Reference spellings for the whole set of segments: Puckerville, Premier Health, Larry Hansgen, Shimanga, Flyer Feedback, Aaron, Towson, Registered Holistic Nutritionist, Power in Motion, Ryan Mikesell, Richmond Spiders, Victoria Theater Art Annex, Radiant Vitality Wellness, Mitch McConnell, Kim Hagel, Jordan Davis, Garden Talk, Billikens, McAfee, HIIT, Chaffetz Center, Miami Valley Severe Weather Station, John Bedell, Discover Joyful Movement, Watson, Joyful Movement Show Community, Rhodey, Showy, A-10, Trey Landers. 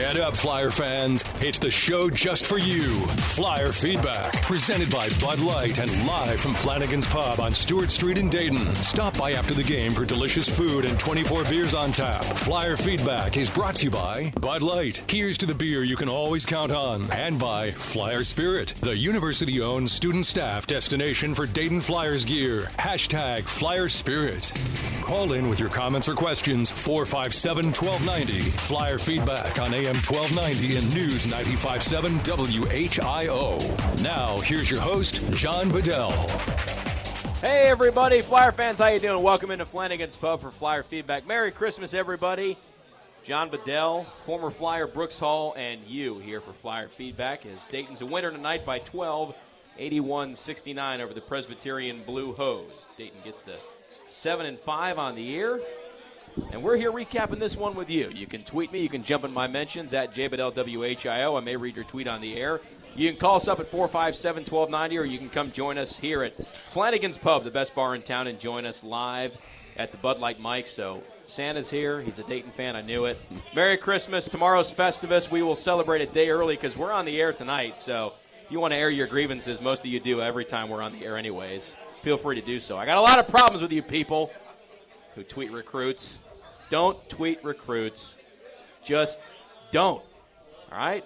Get up, Flyer fans. It's the show just for you. Flyer Feedback, presented by Bud Light and live from Flanagan's Pub on Stewart Street in Dayton. Stop by after the game for delicious food and 24 beers on tap. Flyer Feedback is brought to you by Bud Light. Here's to the beer you can always count on. And by Flyer Spirit, the university-owned student-staff destination for Dayton Flyers gear. Hashtag Flyer Spirit. Call in with your comments or questions, 457-1290. Flyer Feedback on AM 1290 and News 95.7 WHIO. Now, here's your host, John Bedell. Hey, everybody. Flyer fans, how you doing? Welcome into Flanagan's Pub for Flyer Feedback. Merry Christmas, everybody. John Bedell, former Flyer Brooks Hall, and you here for Flyer Feedback as Dayton's a winner tonight by 12, 81-69 over the Presbyterian Blue Hose. Dayton gets to 7-5 on the year. And we're here recapping this one with you. You can tweet me. You can jump in my mentions at JBedellWHIO. I may read your tweet on the air. You can call us up at 457-1290, or you can come join us here at Flanagan's Pub, the best bar in town, and join us live at the Bud Light mic. So Santa's here. He's a Dayton fan. I knew it. Merry Christmas. Tomorrow's Festivus. We will celebrate a day early because we're on the air tonight. So if you want to air your grievances, most of you do every time we're on the air anyways, feel free to do so. I got a lot of problems with you people who tweet recruits. Don't tweet recruits. Just don't. All right?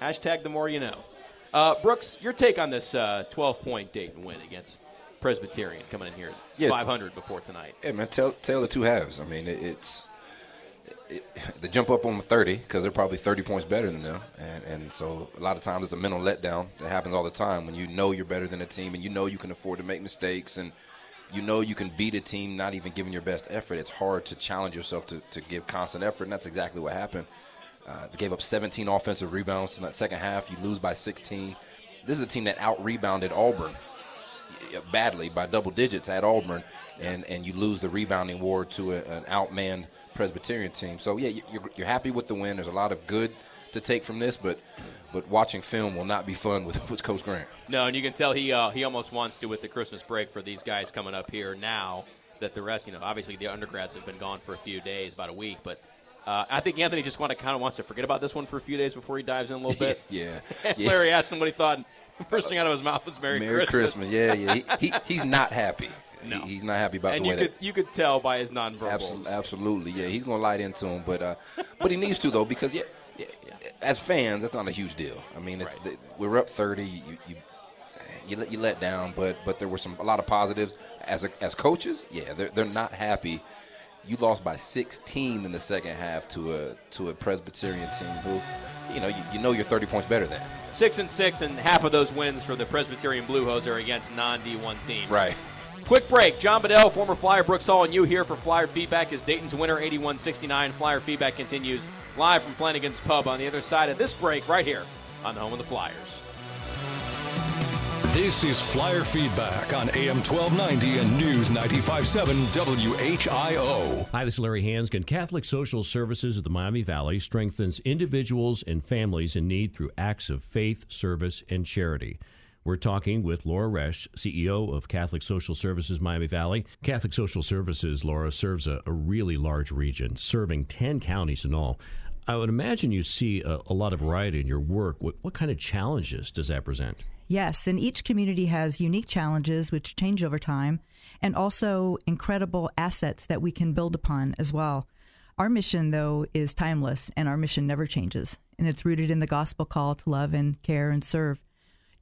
Hashtag the more you know. Brooks, your take on this 12-point Dayton win against Presbyterian coming in here at 500 before tonight. Yeah, man, tell the two halves. I mean, the jump up on the 30 because they're probably 30 points better than them. And so a lot of times it's a mental letdown that happens all the time when you know you're better than a team and you know you can afford to make mistakes and you know you can beat a team not even giving your best effort. It's hard to challenge yourself to give constant effort, and that's exactly what happened. They gave up 17 offensive rebounds in that second half. You lose by 16. This is a team that out-rebounded Auburn badly by double digits at Auburn, and you lose the rebounding war to an outmanned Presbyterian team. So, yeah, you're happy with the win. There's a lot of good to take from this, but watching film will not be fun with Coach Grant. No, and you can tell he almost wants to with the Christmas break for these guys coming up here now that the rest, you know, obviously the undergrads have been gone for a few days, about a week, but I think Anthony just kind of wants to forget about this one for a few days before he dives in a little bit. Yeah. Larry asked him what he thought, and the first thing out of his mouth was Merry Christmas. Yeah. He's not happy. No. He's not happy about you could tell by his nonverbals. Absolutely, yeah. He's going to light into him, but he needs to, though, because, as fans, that's not a huge deal. I mean, we're up 30. You let down, but there were a lot of positives. As coaches, they're not happy. You lost by 16 in the second half to a Presbyterian team who, you know you're 30 points better than. 6-6, and half of those wins for the Presbyterian Blue Hose are against non-D1 teams. Right. Quick break. John Bedell, former Flyer, Brooks Hall, and you here for Flyer Feedback as Dayton's winner, 81-69. Flyer Feedback continues live from Flanagan's Pub on the other side of this break right here on the home of the Flyers. This is Flyer Feedback on AM 1290 and News 95.7 WHIO. Hi, this is Larry Hansgen. Catholic Social Services of the Miami Valley strengthens individuals and families in need through acts of faith, service, and charity. We're talking with Laura Resch, CEO of Catholic Social Services Miami Valley. Catholic Social Services, Laura, serves a really large region, serving 10 counties in all. I would imagine you see a lot of variety in your work. What kind of challenges does that present? Yes, and each community has unique challenges, which change over time, and also incredible assets that we can build upon as well. Our mission, though, is timeless, and our mission never changes, and it's rooted in the gospel call to love and care and serve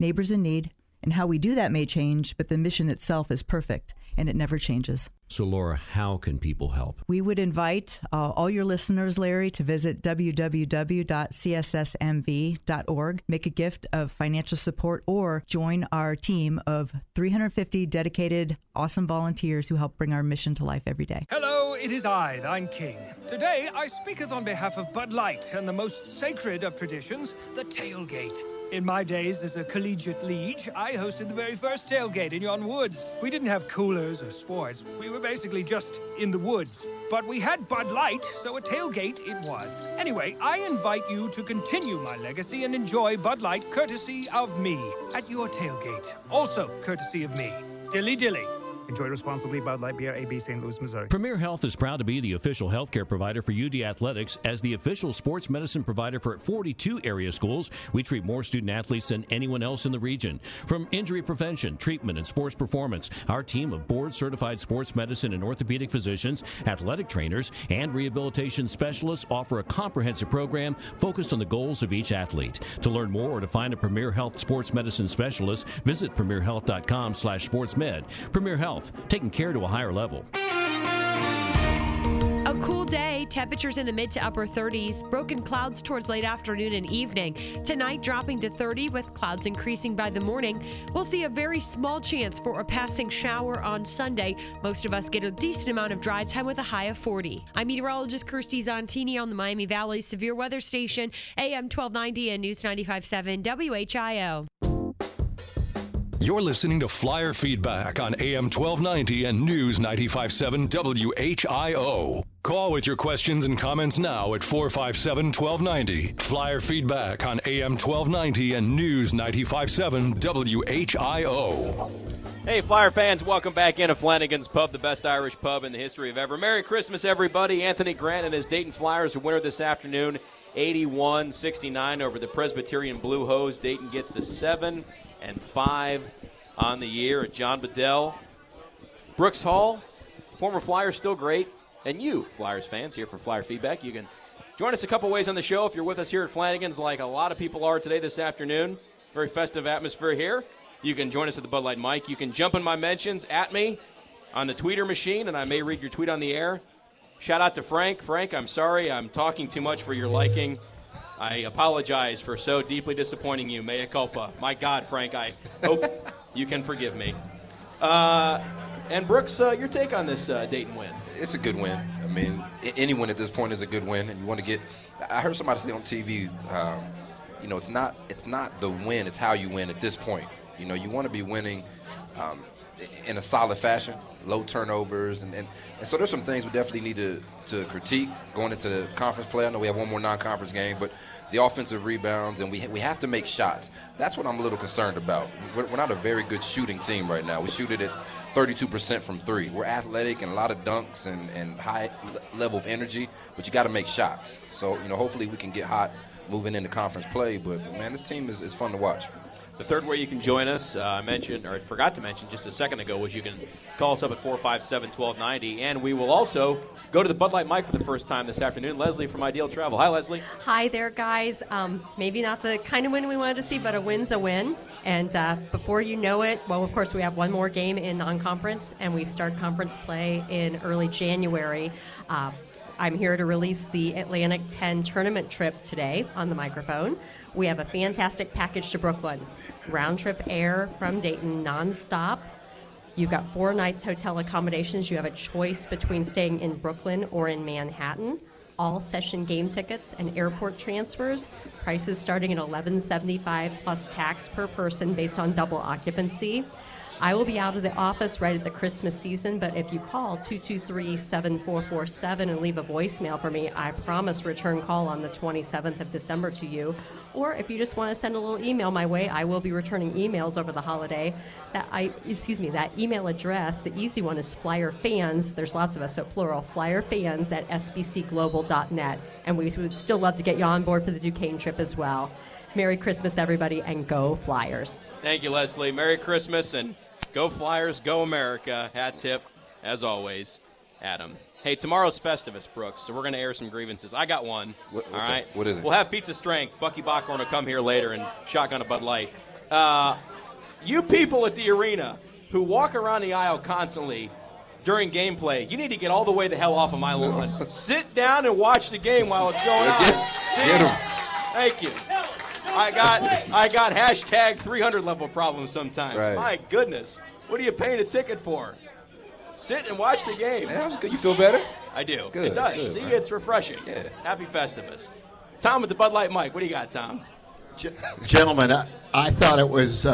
neighbors in need, and how we do that may change, but the mission itself is perfect, and it never changes. So, Laura, how can people help? We would invite all your listeners, Larry, to visit www.cssmv.org, make a gift of financial support, or join our team of 350 dedicated, awesome volunteers who help bring our mission to life every day. Hello, it is I, thine king. Today I speaketh on behalf of Bud Light and the most sacred of traditions, the tailgate. In my days as a collegiate liege, I hosted the very first tailgate in yon woods. We didn't have coolers or sports. We were basically just in the woods. But we had Bud Light, so a tailgate it was. Anyway, I invite you to continue my legacy and enjoy Bud Light courtesy of me at your tailgate. Also courtesy of me. Dilly dilly. Enjoy responsibly. Bud Light Beer, AB, St. Louis, Missouri. Premier Health is proud to be the official healthcare provider for UD Athletics. As the official sports medicine provider for 42 area schools, we treat more student-athletes than anyone else in the region. From injury prevention, treatment, and sports performance, our team of board-certified sports medicine and orthopedic physicians, athletic trainers, and rehabilitation specialists offer a comprehensive program focused on the goals of each athlete. To learn more or to find a Premier Health sports medicine specialist, visit premierhealth.com/sportsmed. Premier Health, taking care to a higher level. A cool day, temperatures in the mid to upper 30s, broken clouds towards late afternoon and evening. Tonight dropping to 30 with clouds increasing by the morning. We'll see a very small chance for a passing shower on Sunday. Most of us get a decent amount of dry time with a high of 40. I'm meteorologist Kirstie Zontini on the Miami Valley Severe Weather Station, AM 1290 and News 95.7 WHIO. You're listening to Flyer Feedback on AM 1290 and News 95.7 WHIO. Call with your questions and comments now at 457-1290. Flyer Feedback on AM 1290 and News 95.7 WHIO. Hey, Flyer fans, welcome back into Flanagan's Pub, the best Irish pub in the history of ever. Merry Christmas, everybody. Anthony Grant and his Dayton Flyers are winner this afternoon, 81-69 over the Presbyterian Blue Hose. Dayton gets to 7-5 on the year. John Bedell, Brooks Hall, former Flyers, still great. And you, Flyers fans, here for Flyer Feedback. You can join us a couple ways on the show if you're with us here at Flanagan's, like a lot of people are today this afternoon. Very festive atmosphere here. You can join us at the Bud Light mic. You can jump in my mentions at me on the tweeter machine, and I may read your tweet on the air. Shout out to Frank. Frank, I'm sorry I'm talking too much for your liking. I apologize for so deeply disappointing you. Mea culpa. My God, Frank, I hope you can forgive me. And Brooks, your take on this Dayton win? It's a good win. I mean, any win at this point is a good win, and you want to get. I heard somebody say on TV, you know, it's not the win, it's how you win at this point. You know, you want to be winning in a solid fashion, low turnovers, and so there's some things we definitely need to critique going into conference play. I know we have one more non-conference game, but the offensive rebounds, and we have to make shots. That's what I'm a little concerned about. We're not a very good shooting team right now. We shoot it at 32% from three. We're athletic and a lot of dunks and high level of energy, but you got to make shots. So, you know, hopefully we can get hot moving into conference play, but man, this team is fun to watch. The third way you can join us, I forgot to mention just a second ago, was you can call us up at 457-1290, and we will also go to the Bud Light mic for the first time this afternoon. Leslie from Ideal Travel. Hi, Leslie. Hi there, guys. Maybe not the kind of win we wanted to see, but a win's a win. And before you know it, well, of course, we have one more game in non-conference, and we start conference play in early January. I'm here to release the Atlantic 10 tournament trip today on the microphone. We have a fantastic package to Brooklyn. Round-trip air from Dayton nonstop. You've got 4 nights hotel accommodations. You have a choice between staying in Brooklyn or in Manhattan. All session game tickets and airport transfers. Prices starting at $11.75 plus tax per person based on double occupancy. I will be out of the office right at the Christmas season, but if you call 223-7447 and leave a voicemail for me, I promise return call on the 27th of December to you. Or if you just want to send a little email my way, I will be returning emails over the holiday. That email address, the easy one is flyerfans, there's lots of us, so plural, flyerfans@sbcglobal.net. And we would still love to get you on board for the Duquesne trip as well. Merry Christmas, everybody, and go Flyers. Thank you, Leslie. Merry Christmas, and go Flyers, go America. Hat tip, as always, Adam. Hey, tomorrow's Festivus, Brooks, so we're going to air some grievances. I got one. All right? What is it? We'll have Pizza Strength. Bucky Bachhorn will come here later and shotgun a Bud Light. You people at the arena who walk around the aisle constantly during gameplay, you need to get all the way the hell off of my lawn. No. Sit down and watch the game while it's going on. Get him. Thank you. I got hashtag 300 level problems sometimes. Right. My goodness. What are you paying a ticket for? Sit and watch the game. Man, that was good. You feel better? I do. Good, it does. Good, see, right. It's refreshing. Yeah. Happy Festivus. Tom with the Bud Light mic. What do you got, Tom? Gentlemen, I thought it was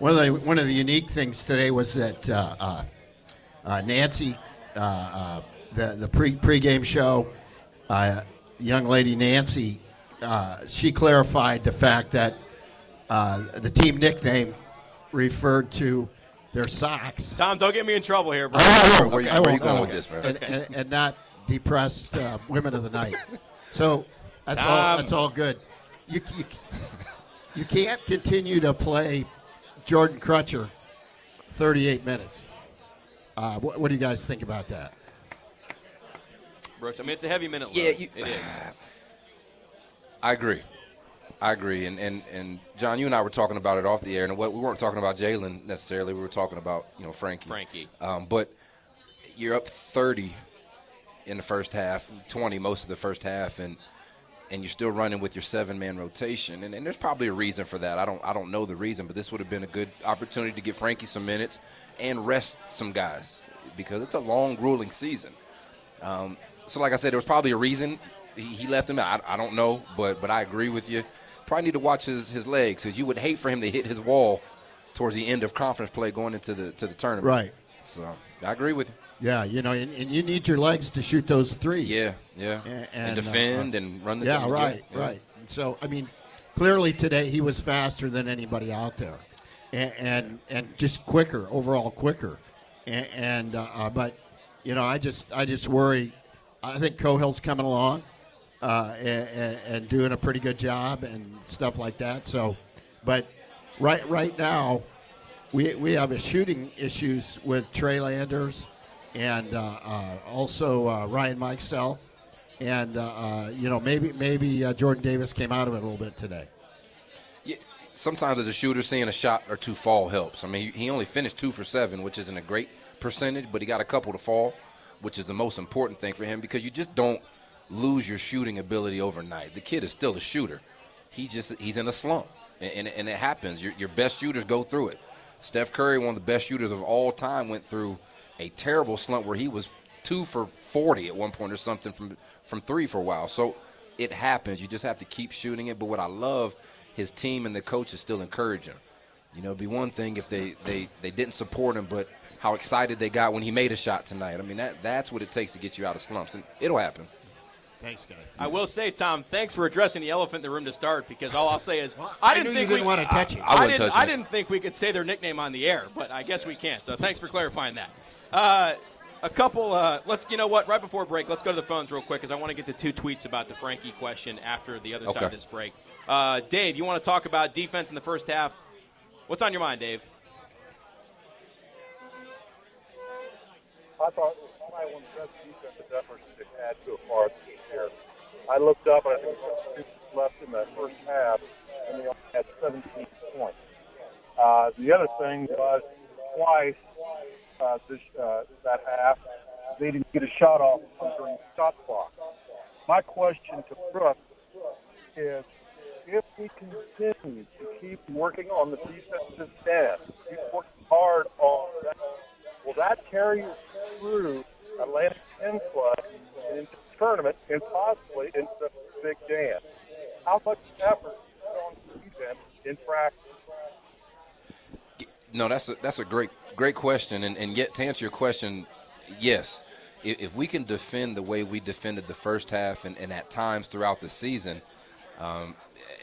one of the unique things today was that Nancy, the pregame show, young lady Nancy, she clarified the fact that the team nickname referred to their socks. Tom, don't get me in trouble here, bro. Where are you going with this, bro? And not depressed women of the night. So that's all. That's all good. You can't continue to play Jordan Crutcher 38 minutes. What do you guys think about that? Brooks, I mean, it's a heavy minute load. Yeah, it is. I agree. And John, you and I were talking about it off the air, and what we weren't talking about Jalen necessarily. We were talking about, you know, Frankie. But you're up 30 in the first half, 20 most of the first half, and you're still running with your 7-man rotation. And there's probably a reason for that. I don't know the reason, but this would have been a good opportunity to give Frankie some minutes and rest some guys because it's a long, grueling season. So like I said, there was probably a reason he left him out. I don't know, but I agree with you. Probably need to watch his legs because you would hate for him to hit his wall towards the end of conference play going into the tournament. Right. So I agree with you. Yeah, you know, and you need your legs to shoot those threes. Yeah. And defend and run the team. Right. So, I mean, clearly today he was faster than anybody out there and just quicker, overall quicker. But, you know, I just worry. I think Cohill's coming along and doing a pretty good job and stuff like that. So, but right now we have a shooting issues with Trey Landers and also Ryan Mikesell, and you know maybe Jordan Davis came out of it a little bit today. Yeah, sometimes as a shooter, seeing a shot or two fall helps. I mean, he only finished 2 for 7, which isn't a great percentage, but he got a couple to fall, which is the most important thing for him because you just don't lose your shooting ability overnight. The kid is still a shooter. He's in a slump, and it happens. Your best shooters go through it. Steph Curry, one of the best shooters of all time, went through a terrible slump where he was 2 for 40 at one point or something from 3 for a while. So it happens. You just have to keep shooting it. But what I love, his team and the coaches still encourage him. You know, it'd be one thing if they didn't support him, but how excited they got when he made a shot tonight. I mean, that's what it takes to get you out of slumps, and it'll happen. Thanks, guys. I will say, Tom, thanks for addressing the elephant in the room to start, because all I'll say is I didn't think we could say their nickname on the air, but I guess we can. So thanks for clarifying that. A couple. Let's. You know what? Right before break, let's go to the phones real quick, because I want to get to 2 tweets about the Frankie question after the other side of this break. Dave, you want to talk about defense in the first half? What's on your mind, Dave? I thought it was probably one of the best defensive efforts they've had so far this year. I looked up, and I think it was left in that first half, and they only had 17 points. The other thing was twice that half, they didn't get a shot off during the shot clock. My question to Brooks is, if we continue to keep working on the defensive stand, keep working hard on that, will that carry you through Atlantic 10 play and into the tournament and possibly into the Big Dance? How much effort on defense in practice? No, that's a great question. And yet to answer your question, yes. If we can defend the way we defended the first half and at times throughout the season,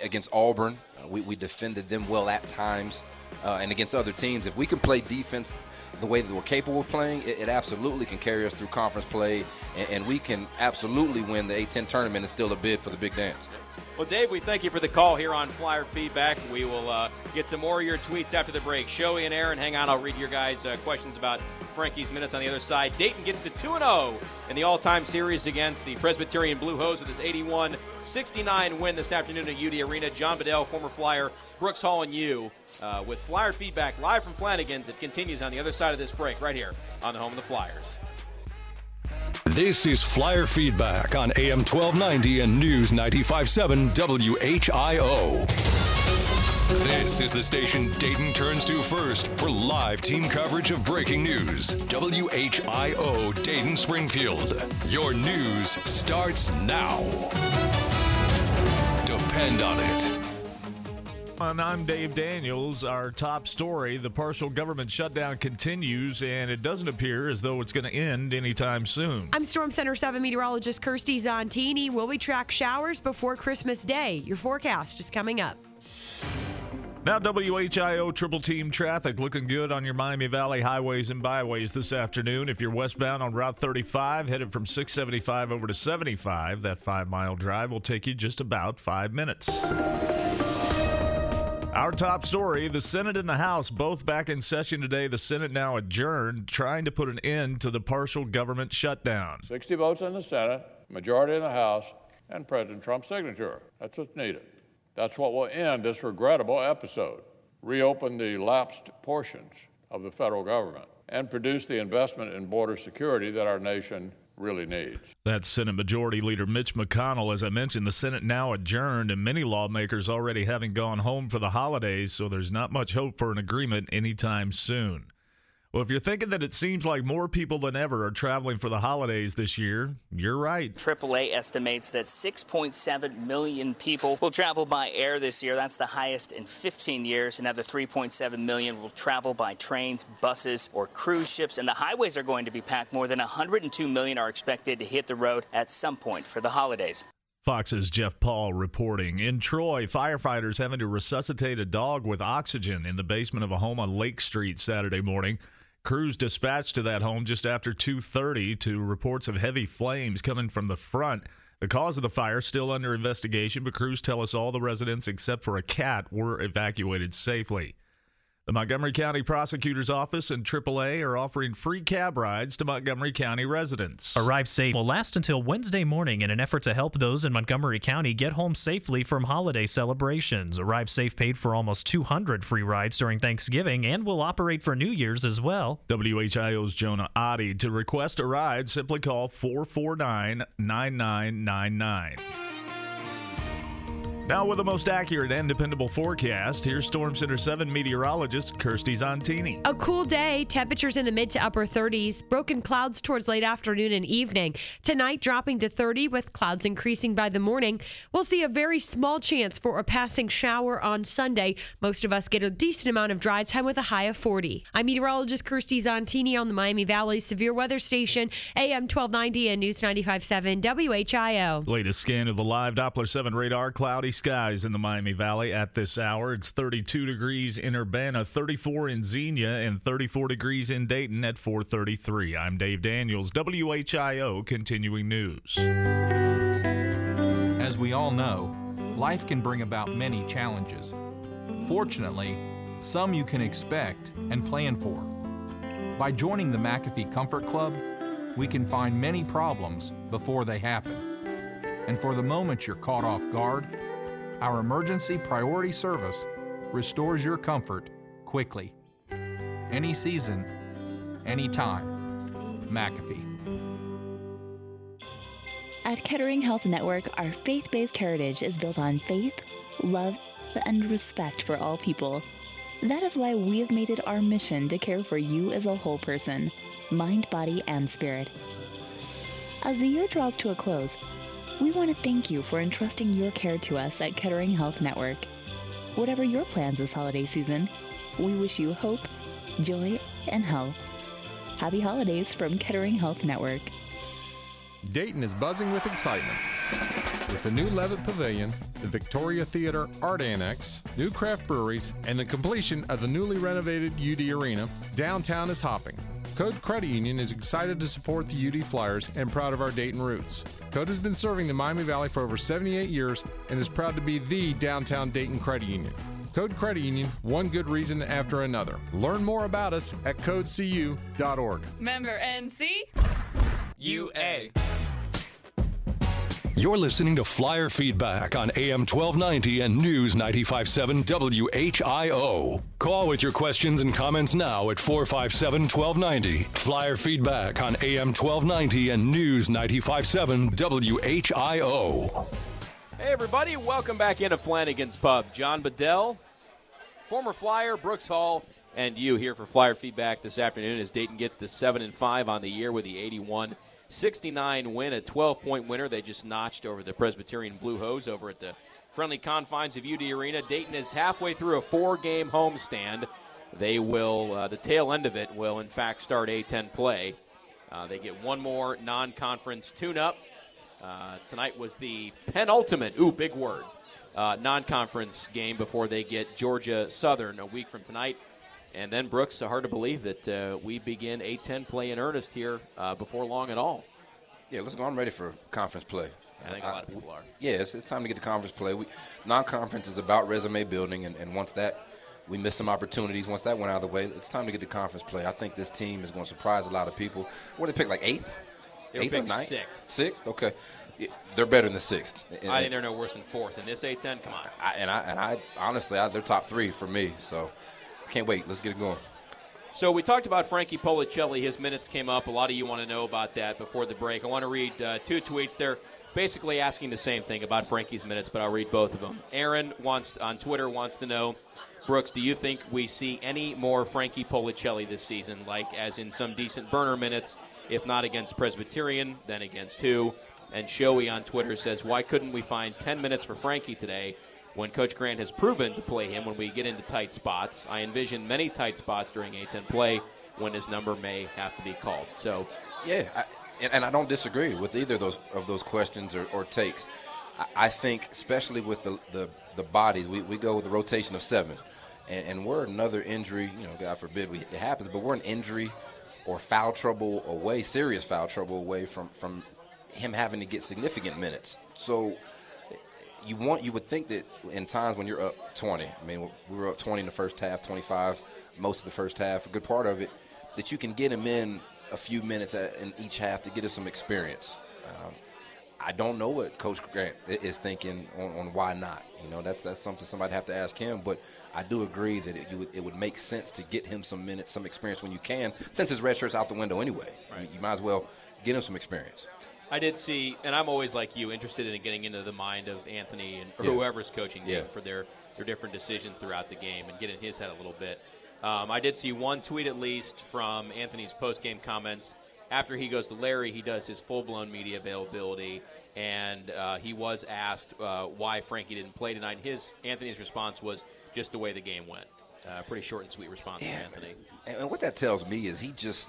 against Auburn, we defended them well at times, and against other teams. If we can play defense the way that we're capable of playing, it absolutely can carry us through conference play, and we can absolutely win the A-10 tournament and still a bid for the Big Dance. Well, Dave, we thank you for the call here on Flyer Feedback. We will get some more of your tweets after the break. Showy and Aaron, hang on. I'll read your guys' questions about Frankie's minutes on the other side. Dayton gets to 2-0 in the all-time series against the Presbyterian Blue Hose with his 81-69 win this afternoon at UD Arena. John Bedell, former Flyer, Brooks Hall, and you. With Flyer Feedback live from Flanagan's. It continues on the other side of this break right here on the home of the Flyers. This is Flyer Feedback on AM 1290 and News 95.7 WHIO. This is the station Dayton turns to first for live team coverage of breaking news. WHIO Dayton Springfield. Your news starts now. Depend on it. And I'm Dave Daniels. Our top story, the partial government shutdown continues, and it doesn't appear as though it's going to end anytime soon. I'm Storm Center 7 meteorologist Kirstie Zontini. Will we track showers before Christmas Day? Your forecast is coming up. Now WHIO Triple Team Traffic looking good on your Miami Valley highways and byways this afternoon. If you're westbound on Route 35, headed from 675 over to 75, that 5-mile drive will take you just about 5 minutes. Our top story, the Senate and the House both back in session today. The Senate now adjourned, trying to put an end to the partial government shutdown. 60 votes in the Senate, majority in the House, and President Trump's signature. That's what's needed. That's what will end this regrettable episode, reopen the lapsed portions of the federal government, and produce the investment in border security that our nation really needs. That's Senate Majority Leader Mitch McConnell. As I mentioned, the Senate now adjourned and many lawmakers already having gone home for the holidays, so there's not much hope for an agreement anytime soon. Well, if you're thinking that it seems like more people than ever are traveling for the holidays this year, you're right. AAA estimates that 6.7 million people will travel by air this year. That's the highest in 15 years. Another 3.7 million will travel by trains, buses, or cruise ships. And the highways are going to be packed. More than 102 million are expected to hit the road at some point for the holidays. Fox's Jeff Paul reporting. In Troy, firefighters having to resuscitate a dog with oxygen in the basement of a home on Lake Street Saturday morning. Crews dispatched to that home just after 2:30 to reports of heavy flames coming from the front. The cause of the fire still under investigation, but crews tell us all the residents except for a cat were evacuated safely. The Montgomery County Prosecutor's Office and AAA are offering free cab rides to Montgomery County residents. Arrive Safe will last until Wednesday morning in an effort to help those in Montgomery County get home safely from holiday celebrations. Arrive Safe paid for almost 200 free rides during Thanksgiving and will operate for New Year's as well. WHIO's Jonah Oddie. To request a ride, simply call 449-9999. Now with the most accurate and dependable forecast, here's Storm Center 7 meteorologist Kirstie Zontini. A cool day, temperatures in the mid to upper 30s, broken clouds towards late afternoon and evening. Tonight dropping to 30 with clouds increasing by the morning. We'll see a very small chance for a passing shower on Sunday. Most of us get a decent amount of dry time with a high of 40. I'm meteorologist Kirstie Zontini on the Miami Valley Severe Weather Station, AM 1290 and News 95.7 WHIO. Latest scan of the live Doppler 7 radar, cloudy skies in the Miami Valley at this hour. It's 32 degrees in Urbana, 34 in Xenia, and 34 degrees in Dayton at 4:33. I'm Dave Daniels, WHIO Continuing News. As we all know, life can bring about many challenges. Fortunately, some you can expect and plan for. By joining the McAfee Comfort Club, we can find many problems before they happen. And for the moment you're caught off guard, our emergency priority service restores your comfort quickly. Any season, any time. McAfee. At Kettering Health Network, our faith-based heritage is built on faith, love, and respect for all people. That is why we have made it our mission to care for you as a whole person, mind, body, and spirit. As the year draws to a close, we want to thank you for entrusting your care to us at Kettering Health Network. Whatever your plans this holiday season, we wish you hope, joy, and health. Happy holidays from Kettering Health Network. Dayton is buzzing with excitement. With the new Leavitt Pavilion, the Victoria Theater Art Annex, new craft breweries, and the completion of the newly renovated UD Arena, downtown is hopping. Code Credit Union is excited to support the UD Flyers and proud of our Dayton roots. Code has been serving the Miami Valley for over 78 years and is proud to be the downtown Dayton credit union. Code Credit Union, one good reason after another. Learn more about us at codecu.org. Member NCUA. You're listening to Flyer Feedback on AM 1290 and News 95.7 WHIO. Call with your questions and comments now at 457-1290. Flyer Feedback on AM 1290 and News 95.7 WHIO. Hey everybody, welcome back into Flanagan's Pub. John Bedell, former Flyer, Brooks Hall, and you here for Flyer Feedback this afternoon as Dayton gets to 7-5 on the year with the 81-69 win, a 12-point winner they just notched over the Presbyterian Blue Hose over at the friendly confines of UD Arena. Dayton is halfway through a four-game homestand. They will, the tail end of it will, in fact, start A-10 play. They get one more non-conference tune-up. Tonight was the penultimate, big word, non-conference game before they get Georgia Southern a week from tonight. And then, Brooks, hard to believe that we begin A-10 play in earnest here before long at all. Yeah, let's go. I'm ready for conference play. I think a lot of people are. Yeah, it's time to get to conference play. Non-conference is about resume building, and once that we missed some opportunities, once that went out of the way, it's time to get to conference play. I think this team is going to surprise a lot of people. What did they pick, like eighth? They eighth or ninth? Sixth. Sixth? Okay. Yeah, they're better than the sixth. I think they're no worse than fourth. In this A-10, come on. Honestly, they're top three for me, so I can't wait. Let's get it going. So we talked about Frankie Policelli. His minutes came up. A lot of you want to know about that before the break. I want to read two tweets. They're basically asking the same thing about Frankie's minutes, but I'll read both of them. Aaron on Twitter wants to know, Brooks, do you think we see any more Frankie Policelli this season, like as in some decent burner minutes, if not against Presbyterian, then against who? And Showy on Twitter says, why couldn't we find 10 minutes for Frankie today when Coach Grant has proven to play him when we get into tight spots? I envision many tight spots during A-10 play when his number may have to be called. So, yeah, I don't disagree with either of those questions or takes. I think especially with the bodies, we go with the rotation of seven. And we're another injury, God forbid it happens, but we're an injury or foul trouble away, serious foul trouble away from him having to get significant minutes. So you would think that in times when you're up 20, I mean, we were up 20 in the first half, 25 most of the first half, a good part of it, that you can get him in a few minutes in each half to get us some experience. I don't know what Coach Grant is thinking on why not. That's something somebody have to ask him. But I do agree that it would make sense to get him some minutes, some experience when you can, since his red shirt's out the window anyway. Right. You might as well get him some experience. I did see, and I'm always like you, interested in getting into the mind of Anthony or whoever's coaching him for their different decisions throughout the game and get in his head a little bit. I did see one tweet at least from Anthony's post-game comments. After he goes to Larry, he does his full-blown media availability, and he was asked why Frankie didn't play tonight. Anthony's response was just the way the game went. Pretty short and sweet response from Anthony. And what that tells me is he just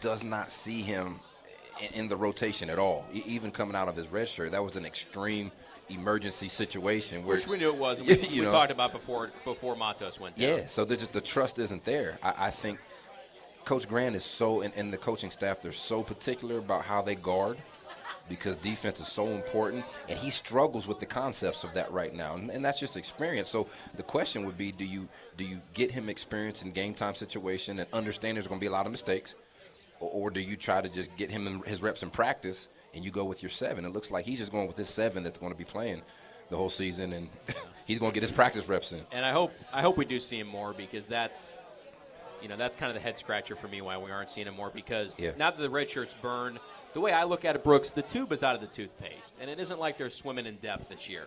does not see him in the rotation at all, even coming out of his red shirt. That was an extreme emergency situation. Which we knew it was. And we talked about before Matos went down. Yeah, so just the trust isn't there. I think Coach Grant is so, and the coaching staff, they're so particular about how they guard because defense is so important, and he struggles with the concepts of that right now, and that's just experience. So the question would be, do you get him experience in game time situation and understand there's going to be a lot of mistakes, or do you try to just get him in his reps in practice and you go with your seven? It looks like he's just going with this seven that's going to be playing the whole season, and he's going to get his practice reps in. And I hope we do see him more because that's – that's kind of the head scratcher for me why we aren't seeing him more because now that the red shirts burn, the way I look at it, Brooks, the tube is out of the toothpaste, and it isn't like they're swimming in depth this year.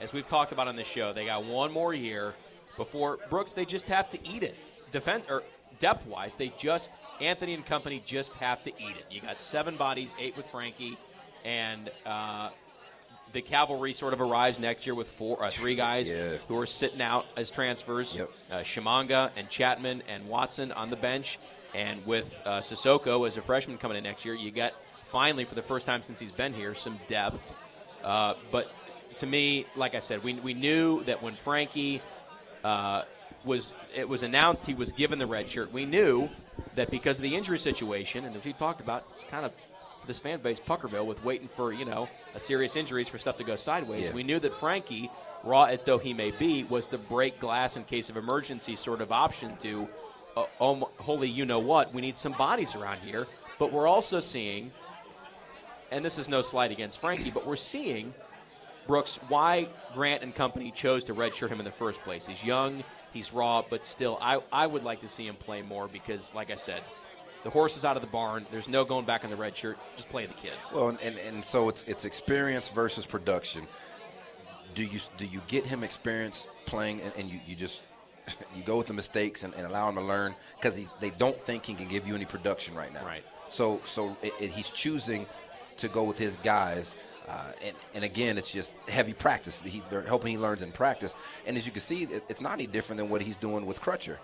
As we've talked about on this show, they got one more year before, Brooks, they just have to eat it. Depth-wise, Anthony and company just have to eat it. You got seven bodies, eight with Frankie, and the cavalry sort of arrives next year with three guys who are sitting out as transfers, Shimanga and Chapman and Watson on the bench. And with Sissoko as a freshman coming in next year, you got finally, for the first time since he's been here, some depth. But to me, like I said, we knew that when Frankie it was announced he was given the red shirt, we knew that because of the injury situation, and as we talked about, it's kind of this fan base, Puckerville, with waiting for, a serious injuries for stuff to go sideways. Yeah. We knew that Frankie, raw as though he may be, was the break glass in case of emergency sort of option to, holy you-know-what, we need some bodies around here. But we're also seeing, and this is no slight against Frankie, but we're seeing, Brooks, why Grant and company chose to redshirt him in the first place. He's young, he's raw, but still, I would like to see him play more because, like I said, the horse is out of the barn. There's no going back in the red shirt. Just play the kid. Well, and so it's experience versus production. Do you get him experience playing and you just you go with the mistakes and allow him to learn because they don't think he can give you any production right now. Right. So he's choosing to go with his guys. And again, it's just heavy practice. They're hoping he learns in practice. And as you can see, it's not any different than what he's doing with Crutcher.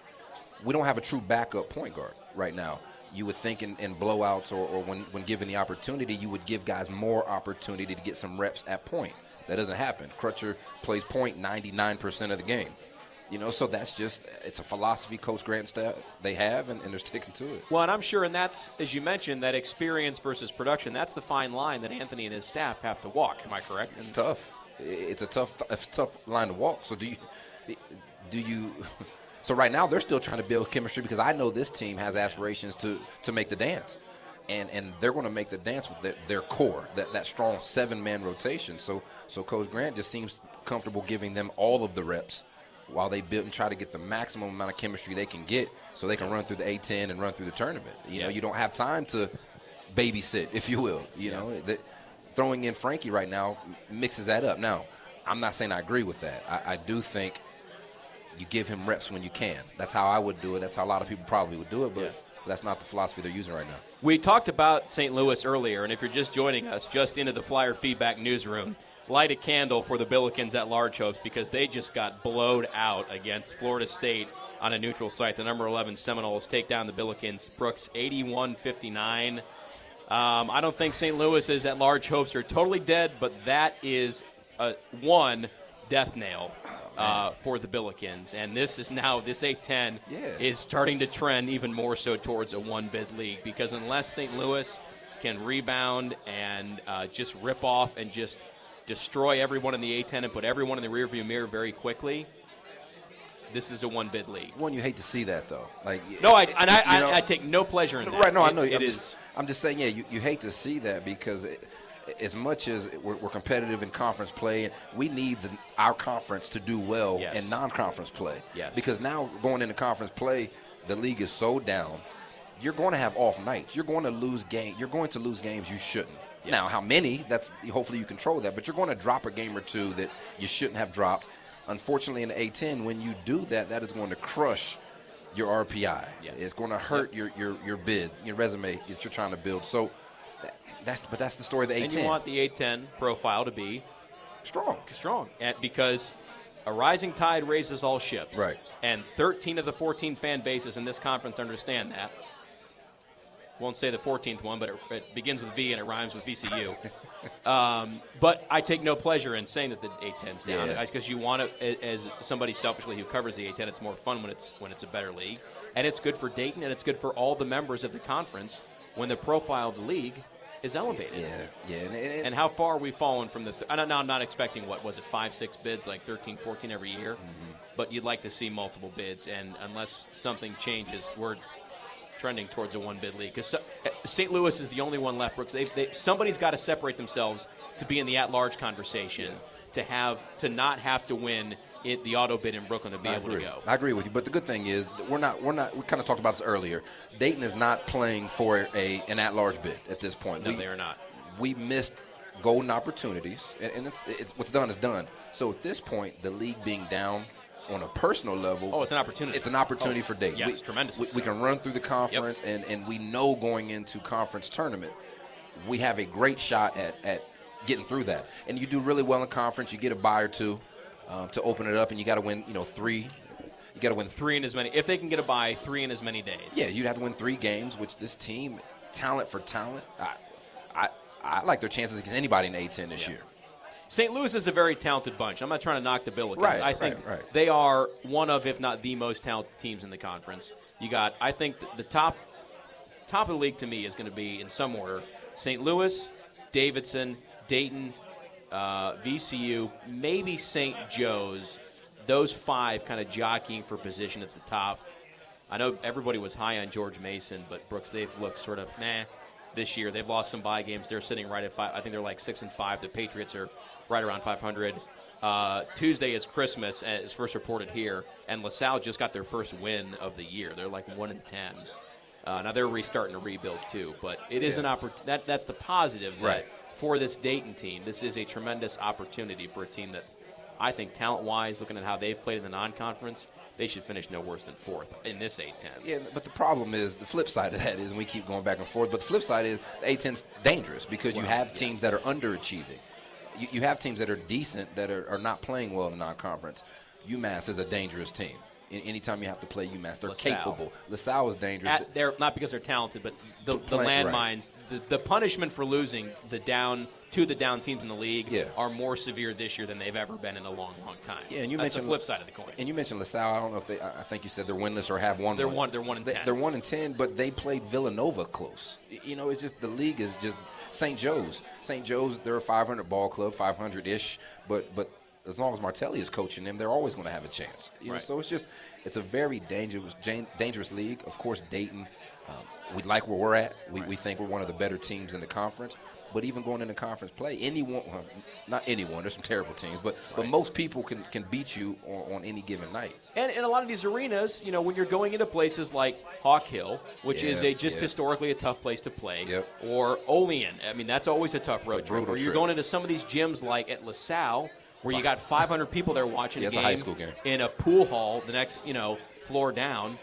We don't have a true backup point guard right now. You would think in blowouts or when given the opportunity, you would give guys more opportunity to get some reps at point. That doesn't happen. Crutcher plays point 99% of the game. You know, so that's just, it's a philosophy Coach Grant staff they have, and they're sticking to it. Well, and I'm sure, and that's, as you mentioned, that experience versus production, that's the fine line that Anthony and his staff have to walk. Am I correct? It's tough. It's a tough line to walk. So so right now they're still trying to build chemistry, because I know this team has aspirations to make the dance. And they're going to make the dance with their core, that strong seven-man rotation. So Coach Grant just seems comfortable giving them all of the reps while they build and try to get the maximum amount of chemistry they can get, so they can run through the A10 and run through the tournament. You know, you don't have time to babysit, if you will. You know, throwing in Frankie right now mixes that up. Now, I'm not saying I agree with that. I do think you give him reps when you can. That's how I would do it. That's how a lot of people probably would do it, but that's not the philosophy they're using right now. We talked about St. Louis earlier, and if you're just joining us, just into the Flyer Feedback newsroom, light a candle for the Billikens at Large Hopes, because they just got blowed out against Florida State on a neutral site. The number 11 Seminoles take down the Billikens, Brooks, 81-59. I don't think St. Louis is at Large Hopes are totally dead, but that is one death nail for the Billikens. And this is now, this A-10 is starting to trend even more so towards a one-bid league, because unless St. Louis can rebound and just rip off and just destroy everyone in the A-10 and put everyone in the rearview mirror very quickly, this is a one-bid league. One, you hate to see that, though. I take no pleasure in that. Right, no, I know. I'm just saying, you hate to see that, because as much as we're competitive in conference play, we need our conference to do well in non-conference play. Yes. Because now going into conference play, the league is so down, you're going to have off nights. You're going to lose games. You're going to lose games you shouldn't. Yes. Now, how many, that's hopefully you control that, but you're going to drop a game or two that you shouldn't have dropped. Unfortunately, in the A-10, when you do that, that is going to crush your RPI. Yes. It's going to hurt your bid, your resume that you're trying to build. So that's the story of the A-10. And you want the A-10 profile to be strong, because a rising tide raises all ships. Right. And 13 of the 14 fan bases in this conference understand that. Won't say the 14th one, but it begins with V and it rhymes with VCU. But I take no pleasure in saying that the A-10's down, because you want to, as somebody selfishly who covers the A-10, it's more fun when it's a better league, and it's good for Dayton, and it's good for all the members of the conference when the profile of the league is elevated. And how far we've fallen from the – I'm not expecting, what was it, 5-6 bids, like 13-14 every year, but you'd like to see multiple bids, and unless something changes, we're trending towards a one-bid league, because St. Louis is the only one left, Brooks. Somebody's got to separate themselves to be in the at-large conversation, to not have to win the auto bid in Brooklyn to be able to go. I agree with you, but the good thing is we're not. We kind of talked about this earlier. Dayton is not playing for an at-large bid at this point. No, they are not. We missed golden opportunities, and it's what's done is done. So at this point, the league being down, on a personal level, it's an opportunity. It's an opportunity for Dayton. Yes, tremendous. We can run through the conference, and we know going into conference tournament, we have a great shot at getting through that. And you do really well in conference, you get a bye or two to open it up, and you got to win, three. You got to win three in as many. If they can get a bye, three in as many days. Yeah, you'd have to win three games, which this team, talent for talent, I like their chances against anybody in A-10 this year. St. Louis is a very talented bunch. I'm not trying to knock the Billikens. Right, I think they are one of, if not the most talented teams in the conference. You got, I think, the top of the league to me is going to be, in some order, St. Louis, Davidson, Dayton, VCU, maybe St. Joe's. Those five kind of jockeying for position at the top. I know everybody was high on George Mason, but, Brooks, they've looked sort of meh this year. They've lost some bye games. They're sitting right at five. I think they're like 6-5. The Patriots are right around 500. Tuesday is Christmas, and it's first reported here. And LaSalle just got their first win of the year. They're like 1-10. Now they're restarting to rebuild too. But it is an opportunity. That's the positive. Right. For this Dayton team, this is a tremendous opportunity for a team that, I think, talent-wise, looking at how they've played in the non-conference, they should finish no worse than fourth in this A-10. Yeah, but the problem is, the flip side of that is, and we keep going back and forth, but the flip side is the A-10's dangerous, because you have teams that are underachieving. You have teams that are decent that are not playing well in the non-conference. UMass is a dangerous team. Anytime you have to play UMass, they're capable. LaSalle is dangerous. They're not because they're talented, but the landmines, the punishment for losing the down – two of the down teams in the league are more severe this year than they've ever been in a long, long time. Yeah, and you mentioned the flip side of the coin. And you mentioned LaSalle. I don't know if they. I think you said they're winless or have won. They're 1-10. They're 1-10, but they played Villanova close. You know, it's just the league is just St. Joe's. St. Joe's, they're a 500 ball club, 500-ish, but as long as Martelli is coaching them, they're always going to have a chance. You know, so it's just a very dangerous league. Of course, Dayton. We like where we're at. We think we're one of the better teams in the conference. But even going into conference play, not anyone, there's some terrible teams, but most people can beat you on any given night. And a lot of these arenas, you know, when you're going into places like Hawk Hill, which is historically a tough place to play, or Olean, I mean, that's always a tough road trip. Or you're going into some of these gyms like at LaSalle, where you got 500 people there watching a game, it's a high school game, in a pool hall the next, you know, floor down.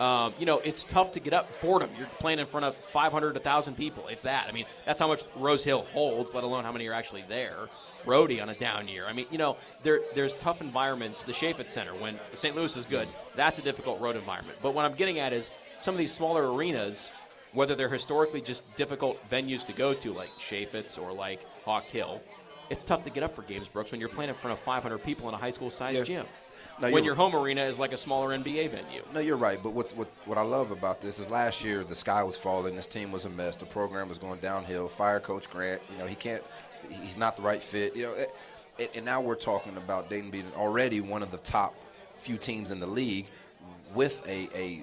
You know, it's tough to get up. Fordham, you're playing in front of 500, 1,000 people, if that. I mean, that's how much Rose Hill holds, let alone how many are actually there. Rhodey on a down year. I mean, you know, there's tough environments. The Chaffetz Center, when St. Louis is good, that's a difficult road environment. But what I'm getting at is some of these smaller arenas, whether they're historically just difficult venues to go to, like Chaffetz or like Hawk Hill, it's tough to get up for games, Brooks, when you're playing in front of 500 people in a high school-sized gym. No, when your home arena is like a smaller NBA venue. No, you're right. But what I love about this is last year the sky was falling. This team was a mess. The program was going downhill. Fire Coach Grant. You know, he's not the right fit. You know, and now we're talking about Dayton being already one of the top few teams in the league with a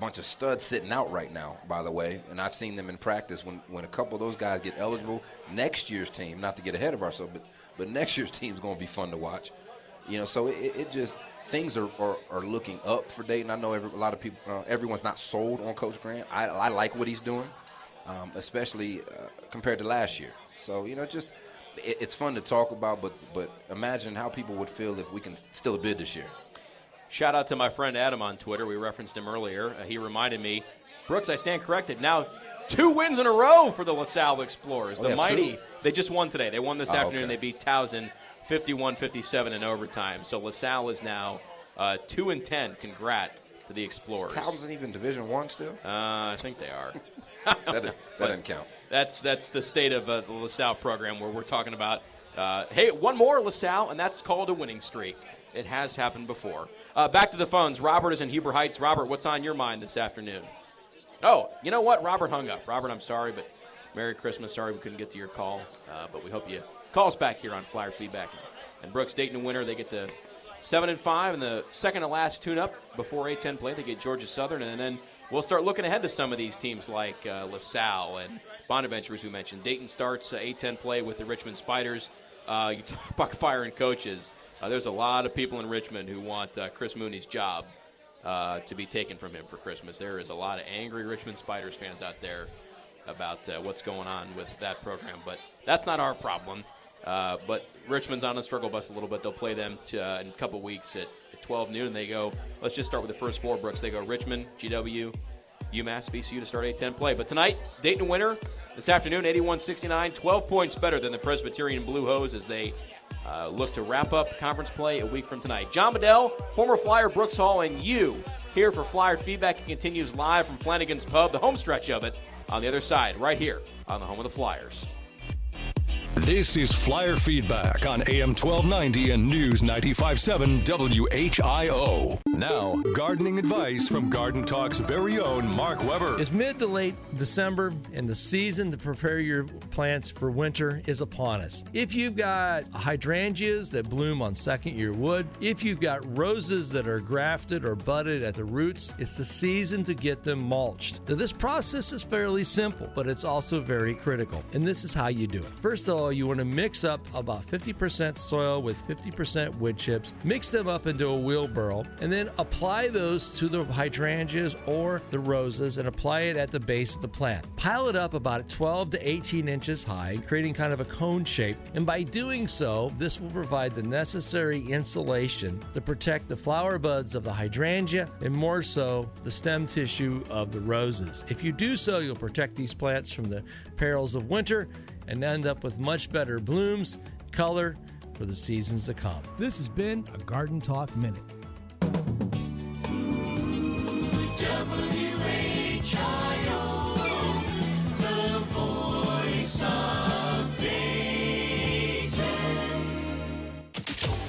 bunch of studs sitting out right now, by the way. And I've seen them in practice. When a couple of those guys get eligible, next year's team, not to get ahead of ourselves, but next year's team is going to be fun to watch. You know, so it just – things are looking up for Dayton. I know a lot of people everyone's not sold on Coach Grant. I like what he's doing, especially compared to last year. So, you know, just it's fun to talk about, but imagine how people would feel if we can still bid this year. Shout out to my friend Adam on Twitter. We referenced him earlier. He reminded me, Brooks, I stand corrected. Now 2 wins in a row for the LaSalle Explorers. The mighty – they just won today. They won this afternoon. Okay. They beat Towson 51-57 in overtime. So LaSalle is now 2-10. Congrats to the Explorers. Is Towson even Division I still? I think they are. that doesn't count. That's the state of the LaSalle program where we're talking about, hey, one more LaSalle, and that's called a winning streak. It has happened before. Back to the phones. Robert is in Heber Heights. Robert, what's on your mind this afternoon? Oh, you know what? Robert hung up. Robert, I'm sorry, but Merry Christmas. Sorry we couldn't get to your call, but we hope you calls back here on Flyer Feedback. And Brooks, Dayton winner, they get the 7-5 and the second to last tune-up before A-10 play. They get Georgia Southern, and then we'll start looking ahead to some of these teams like LaSalle and Bonaventure, as we mentioned. Dayton starts A-10 play with the Richmond Spiders. You talk about firing coaches. There's a lot of people in Richmond who want Chris Mooney's job to be taken from him for Christmas. There is a lot of angry Richmond Spiders fans out there about what's going on with that program, but that's not our problem. But Richmond's on the struggle bus a little bit. They'll play them in a couple weeks at 12 noon. And they go, let's just start with the first 4, Brooks. They go Richmond, GW, UMass, VCU to start 8-10 play. But tonight, Dayton winner. This afternoon, 81-69, 12 points better than the Presbyterian Blue Hose as they look to wrap up conference play a week from tonight. John Bedell, former Flyer, Brooks Hall, and you here for Flyer Feedback. It continues live from Flanagan's Pub, the home stretch of it, on the other side, right here on the home of the Flyers. This is Flyer Feedback on AM 1290 and News 95.7 WHIO. Now, gardening advice from Garden Talk's very own Mark Weber. It's mid to late December, and the season to prepare your plants for winter is upon us. If you've got hydrangeas that bloom on second-year wood, if you've got roses that are grafted or budded at the roots, it's the season to get them mulched. Now, this process is fairly simple, but it's also very critical, and this is how you do it. First of all, you want to mix up about 50% soil with 50% wood chips, mix them up into a wheelbarrow, and then apply those to the hydrangeas or the roses and apply it at the base of the plant. Pile it up about 12 to 18 inches high, creating kind of a cone shape, and by doing so, this will provide the necessary insulation to protect the flower buds of the hydrangea and more so the stem tissue of the roses. If you do so, you'll protect these plants from the perils of winter and end up with much better blooms, color for the seasons to come. This has been a Garden Talk Minute. WHIO, the voice of Dayton.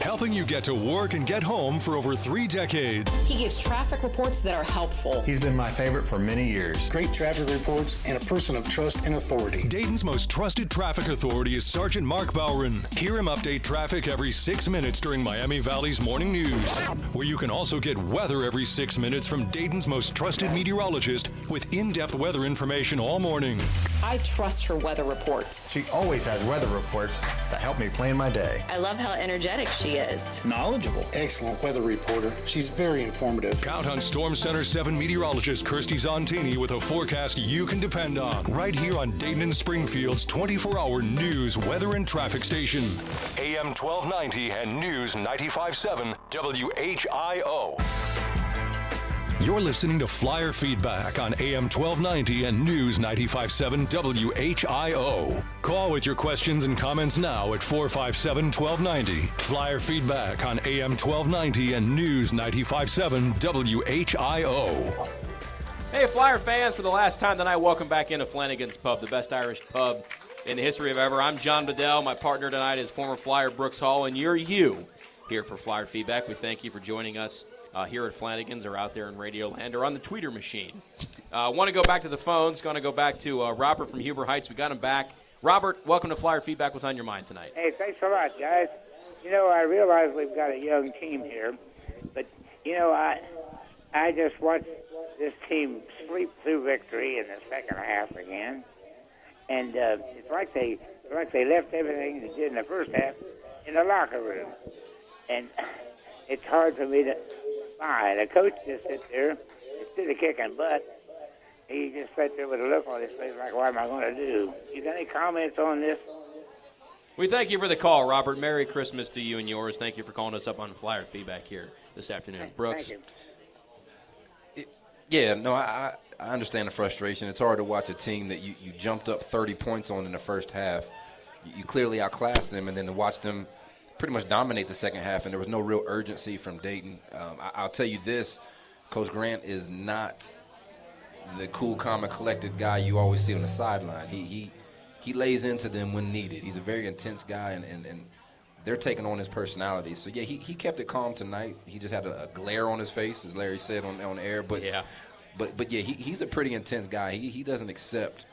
helping you get to work and get home for over 3 decades. He gives traffic reports that are helpful. He's been my favorite for many years. Great traffic reports and a person of trust and authority. Dayton's most trusted traffic authority is Sergeant Mark Bowron. Hear him update traffic every 6 minutes during Miami Valley's morning news, where you can also get weather every 6 minutes from Dayton's most trusted meteorologist with in-depth weather information all morning. I trust her weather reports. She always has weather reports that help me plan my day. I love how energetic she is. Knowledgeable. Excellent weather reporter. She's very informative. Count on Storm Center 7 meteorologist Kirstie Zontini with a forecast you can depend on. Right here on Dayton and Springfield's 24-hour news, weather, and traffic station. AM 1290 and News 95.7 WHIO. You're listening to Flyer Feedback on AM 1290 and News 95.7 WHIO. Call with your questions and comments now at 457-1290. Flyer Feedback on AM 1290 and News 95.7 WHIO. Hey, Flyer fans, for the last time tonight, welcome back into Flanagan's Pub, the best Irish pub in the history of ever. I'm John Bedell. My partner tonight is former Flyer Brooks Hall, and you're you here for Flyer Feedback. We thank you for joining us. Here at Flanagan's or out there in Radio Land or on the tweeter machine. Want to go back to the phones. Going to go back to Robert from Huber Heights. We got him back. Robert, welcome to Flyer Feedback. What's on your mind tonight? Hey, thanks a lot, guys. You know, I realize we've got a young team here, but, you know, I just watched this team sleep through victory in the second half again. And it's like they left everything they did in the first half in the locker room. And it's hard for me to... Fine. The coach just sits there, instead of kicking butt, he just sat there with a look on his face like, what am I going to do? You got any comments on this? We thank you for the call, Robert. Merry Christmas to you and yours. Thank you for calling us up on Flyer Feedback here this afternoon. Brooks. Thank you. I understand the frustration. It's hard to watch a team that you jumped up 30 points on in the first half. You clearly outclassed them, and then to watch them pretty much dominate the second half, and there was no real urgency from Dayton. I'll tell you this, Coach Grant is not the cool, calm, and collected guy you always see on the sideline. He lays into them when needed. He's a very intense guy, and they're taking on his personality. So, yeah, he kept it calm tonight. He just had a glare on his face, as Larry said on air. But, yeah, he's a pretty intense guy. He doesn't accept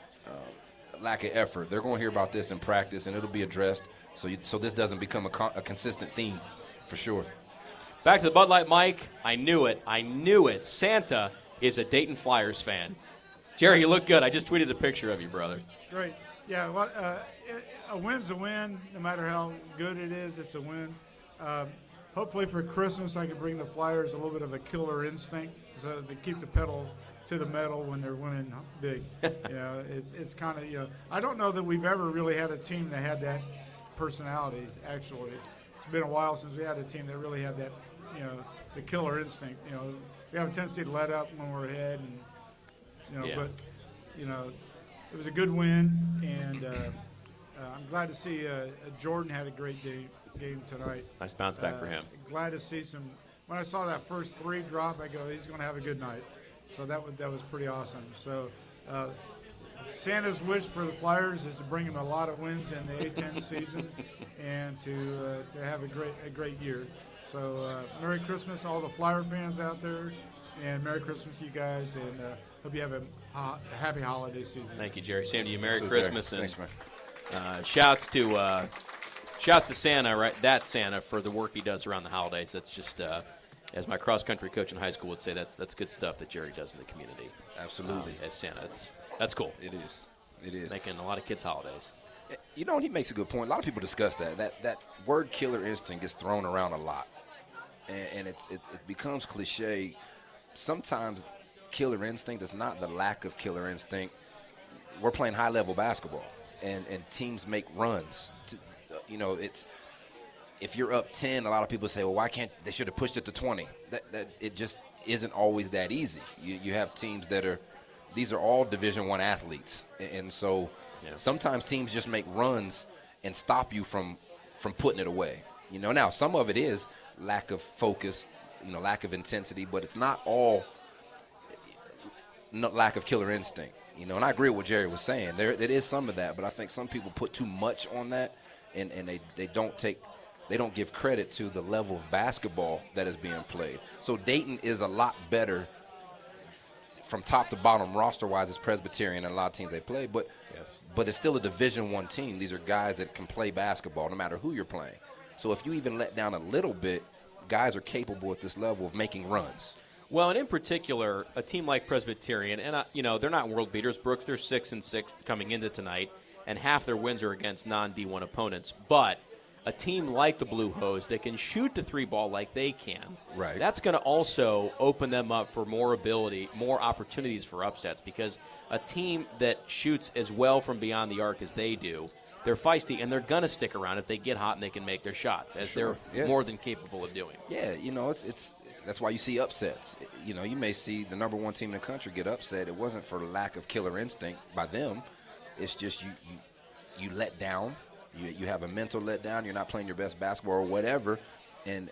lack of effort. They're going to hear about this in practice, and it'll be addressed. So this doesn't become a consistent theme, for sure. Back to the Bud Light mic. I knew it. Santa is a Dayton Flyers fan. Jerry, you look good. I just tweeted a picture of you, brother. Great. Yeah, a win's a win, no matter how good it is. It's a win. Hopefully for Christmas, I can bring the Flyers a little bit of a killer instinct, so they keep the pedal to the metal when they're winning big. You know, it's kind of, you know, I don't know that we've ever really had a team that had that personality. Actually, it's been a while since we had a team that really had that, you know, the killer instinct. You know, we have a tendency to let up when we're ahead, and you know, yeah. But you know, it was a good win, and I'm glad to see Jordan had a great game tonight. Nice bounce back for him. Glad to see some. When I saw that first three drop, I go, he's going to have a good night. So that was pretty awesome. So. Santa's wish for the Flyers is to bring them a lot of wins in the A-10 season and to have a great year. So Merry Christmas to all the Flyer fans out there, and Merry Christmas to you guys, and hope you have a happy holiday season. Thank you, Jerry. Sam, to you, Merry Christmas. Jerry. And thanks, shouts to Santa, right? That Santa, for the work he does around the holidays. That's just, as my cross-country coach in high school would say, that's good stuff that Jerry does in the community. Absolutely. As Santa, that's cool. It is. Making a lot of kids' holidays. You know, he makes a good point. A lot of people discuss that. That word killer instinct gets thrown around a lot, and it becomes cliche. Sometimes killer instinct is not the lack of killer instinct. We're playing high-level basketball, and teams make runs. You know, it's if you're up 10, a lot of people say, well, why can't – they should have pushed it to 20. That it just isn't always that easy. You have teams that are – these are all Division I athletes, and so sometimes teams just make runs and stop you from putting it away. You know, now some of it is lack of focus, you know, lack of intensity, but it's not all lack of killer instinct. You know, and I agree with what Jerry was saying. There is some of that, but I think some people put too much on that, and they don't take they don't give credit to the level of basketball that is being played. So Dayton is a lot better from top to bottom roster-wise as Presbyterian and a lot of teams they play, but it's still a Division I team. These are guys that can play basketball no matter who you're playing. So if you even let down a little bit, guys are capable at this level of making runs. Well, and in particular, a team like Presbyterian, and they're not world beaters, Brooks. They're 6-6 coming into tonight, and half their wins are against non-D1 opponents. But a team like the Blue Hose, they can shoot the three ball like they can. Right. That's going to also open them up for more opportunities for upsets, because a team that shoots as well from beyond the arc as they do, they're feisty, and they're going to stick around if they get hot and they can make their shots, as they're more than capable of doing. Yeah, that's why you see upsets. You may see the number one team in the country get upset. It wasn't for lack of killer instinct by them. It's just you let down. You have a mental letdown. You're not playing your best basketball or whatever, and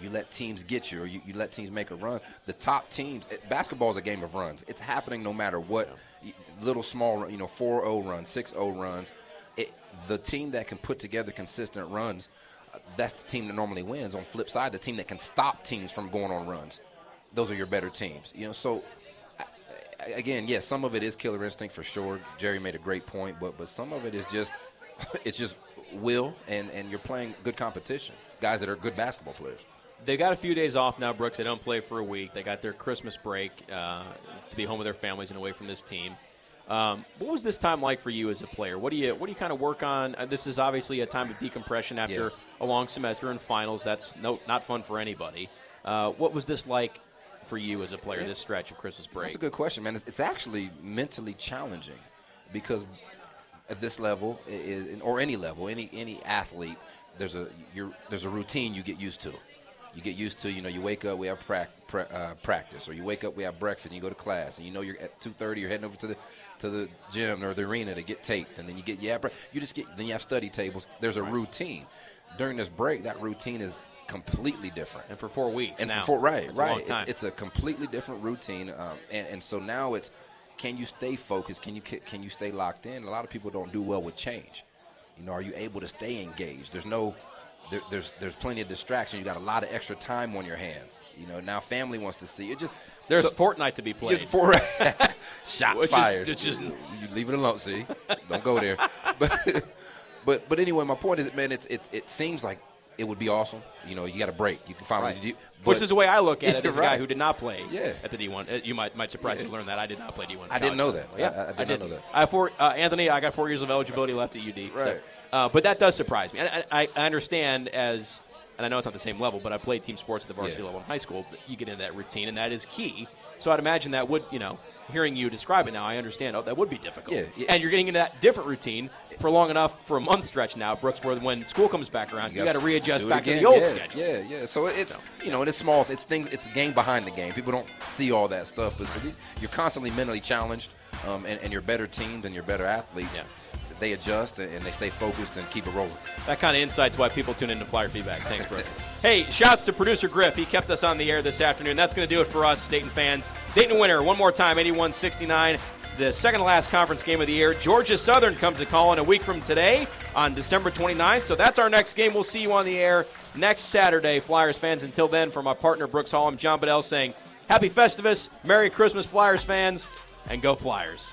you let teams get you, or you let teams make a run. The top teams – basketball is a game of runs. It's happening no matter what. Little small, 4-0 runs, 6-0 runs. The team that can put together consistent runs, that's the team that normally wins. On flip side, the team that can stop teams from going on runs, those are your better teams. So again, yes, some of it is killer instinct for sure. Jerry made a great point, but some of it is just – it's just will, and you're playing good competition, guys that are good basketball players. They got a few days off now, Brooks. They don't play for a week. They got their Christmas break to be home with their families and away from this team. What was this time like for you as a player? What do you kind of work on? This is obviously a time of decompression after a long semester and finals. That's not fun for anybody. What was this like for you as a player, this stretch of Christmas break? That's a good question, man. It's actually mentally challenging, because – at this level, or any level, any athlete, there's a routine you get used to. You get used to, you wake up, we have practice, or you wake up, we have breakfast, and you go to class, and you're at 2:30, you're heading over to the gym or the arena to get taped, and then you get then you have study tables. There's a routine. During this break, that routine is completely different. And for 4 weeks. And now, right. It's a completely different routine, and so now it's. Can you stay focused? Can you stay locked in? A lot of people don't do well with change. Are you able to stay engaged? There's plenty of distraction. You got a lot of extra time on your hands. Now family wants to see it. There's Fortnite to be played. Shots fired. You leave it alone. See, don't go there. But anyway, my point is, man, it seems like it would be awesome. You got a break. You can finally do. Which is the way I look at it as a guy who did not play at the D1. You might surprise you to learn that I did not play D1. I didn't know that. Yeah, I didn't know that. Anthony, I got 4 years of eligibility left at UD. Right. So, but that does surprise me. And I understand and I know it's not the same level, but I played team sports at the varsity level in high school. But you get into that routine, and that is key. So I'd imagine that would, hearing you describe it now, I understand. Oh, that would be difficult. Yeah. And you're getting into that different routine for long enough for a month stretch now, Brooks, where when school comes back around, you got to readjust back to the old schedule. Yeah. So it's and it's small. It's things. It's game behind the game. People don't see all that stuff, but so you're constantly mentally challenged, and you're better teams and you're better athletes. Yeah. They adjust and they stay focused and keep it rolling. That kind of insight's why people tune into Flyer Feedback. Thanks, Brooks. Hey, shouts to producer Griff. He kept us on the air this afternoon. That's going to do it for us, Dayton fans. Dayton winner, one more time, 81-69. The second-to-last conference game of the year. Georgia Southern comes to call in a week from today on December 29th. So that's our next game. We'll see you on the air next Saturday, Flyers fans. Until then, from our partner, Brooks Hall, I'm John Bedell saying, Happy Festivus, Merry Christmas, Flyers fans, and go Flyers.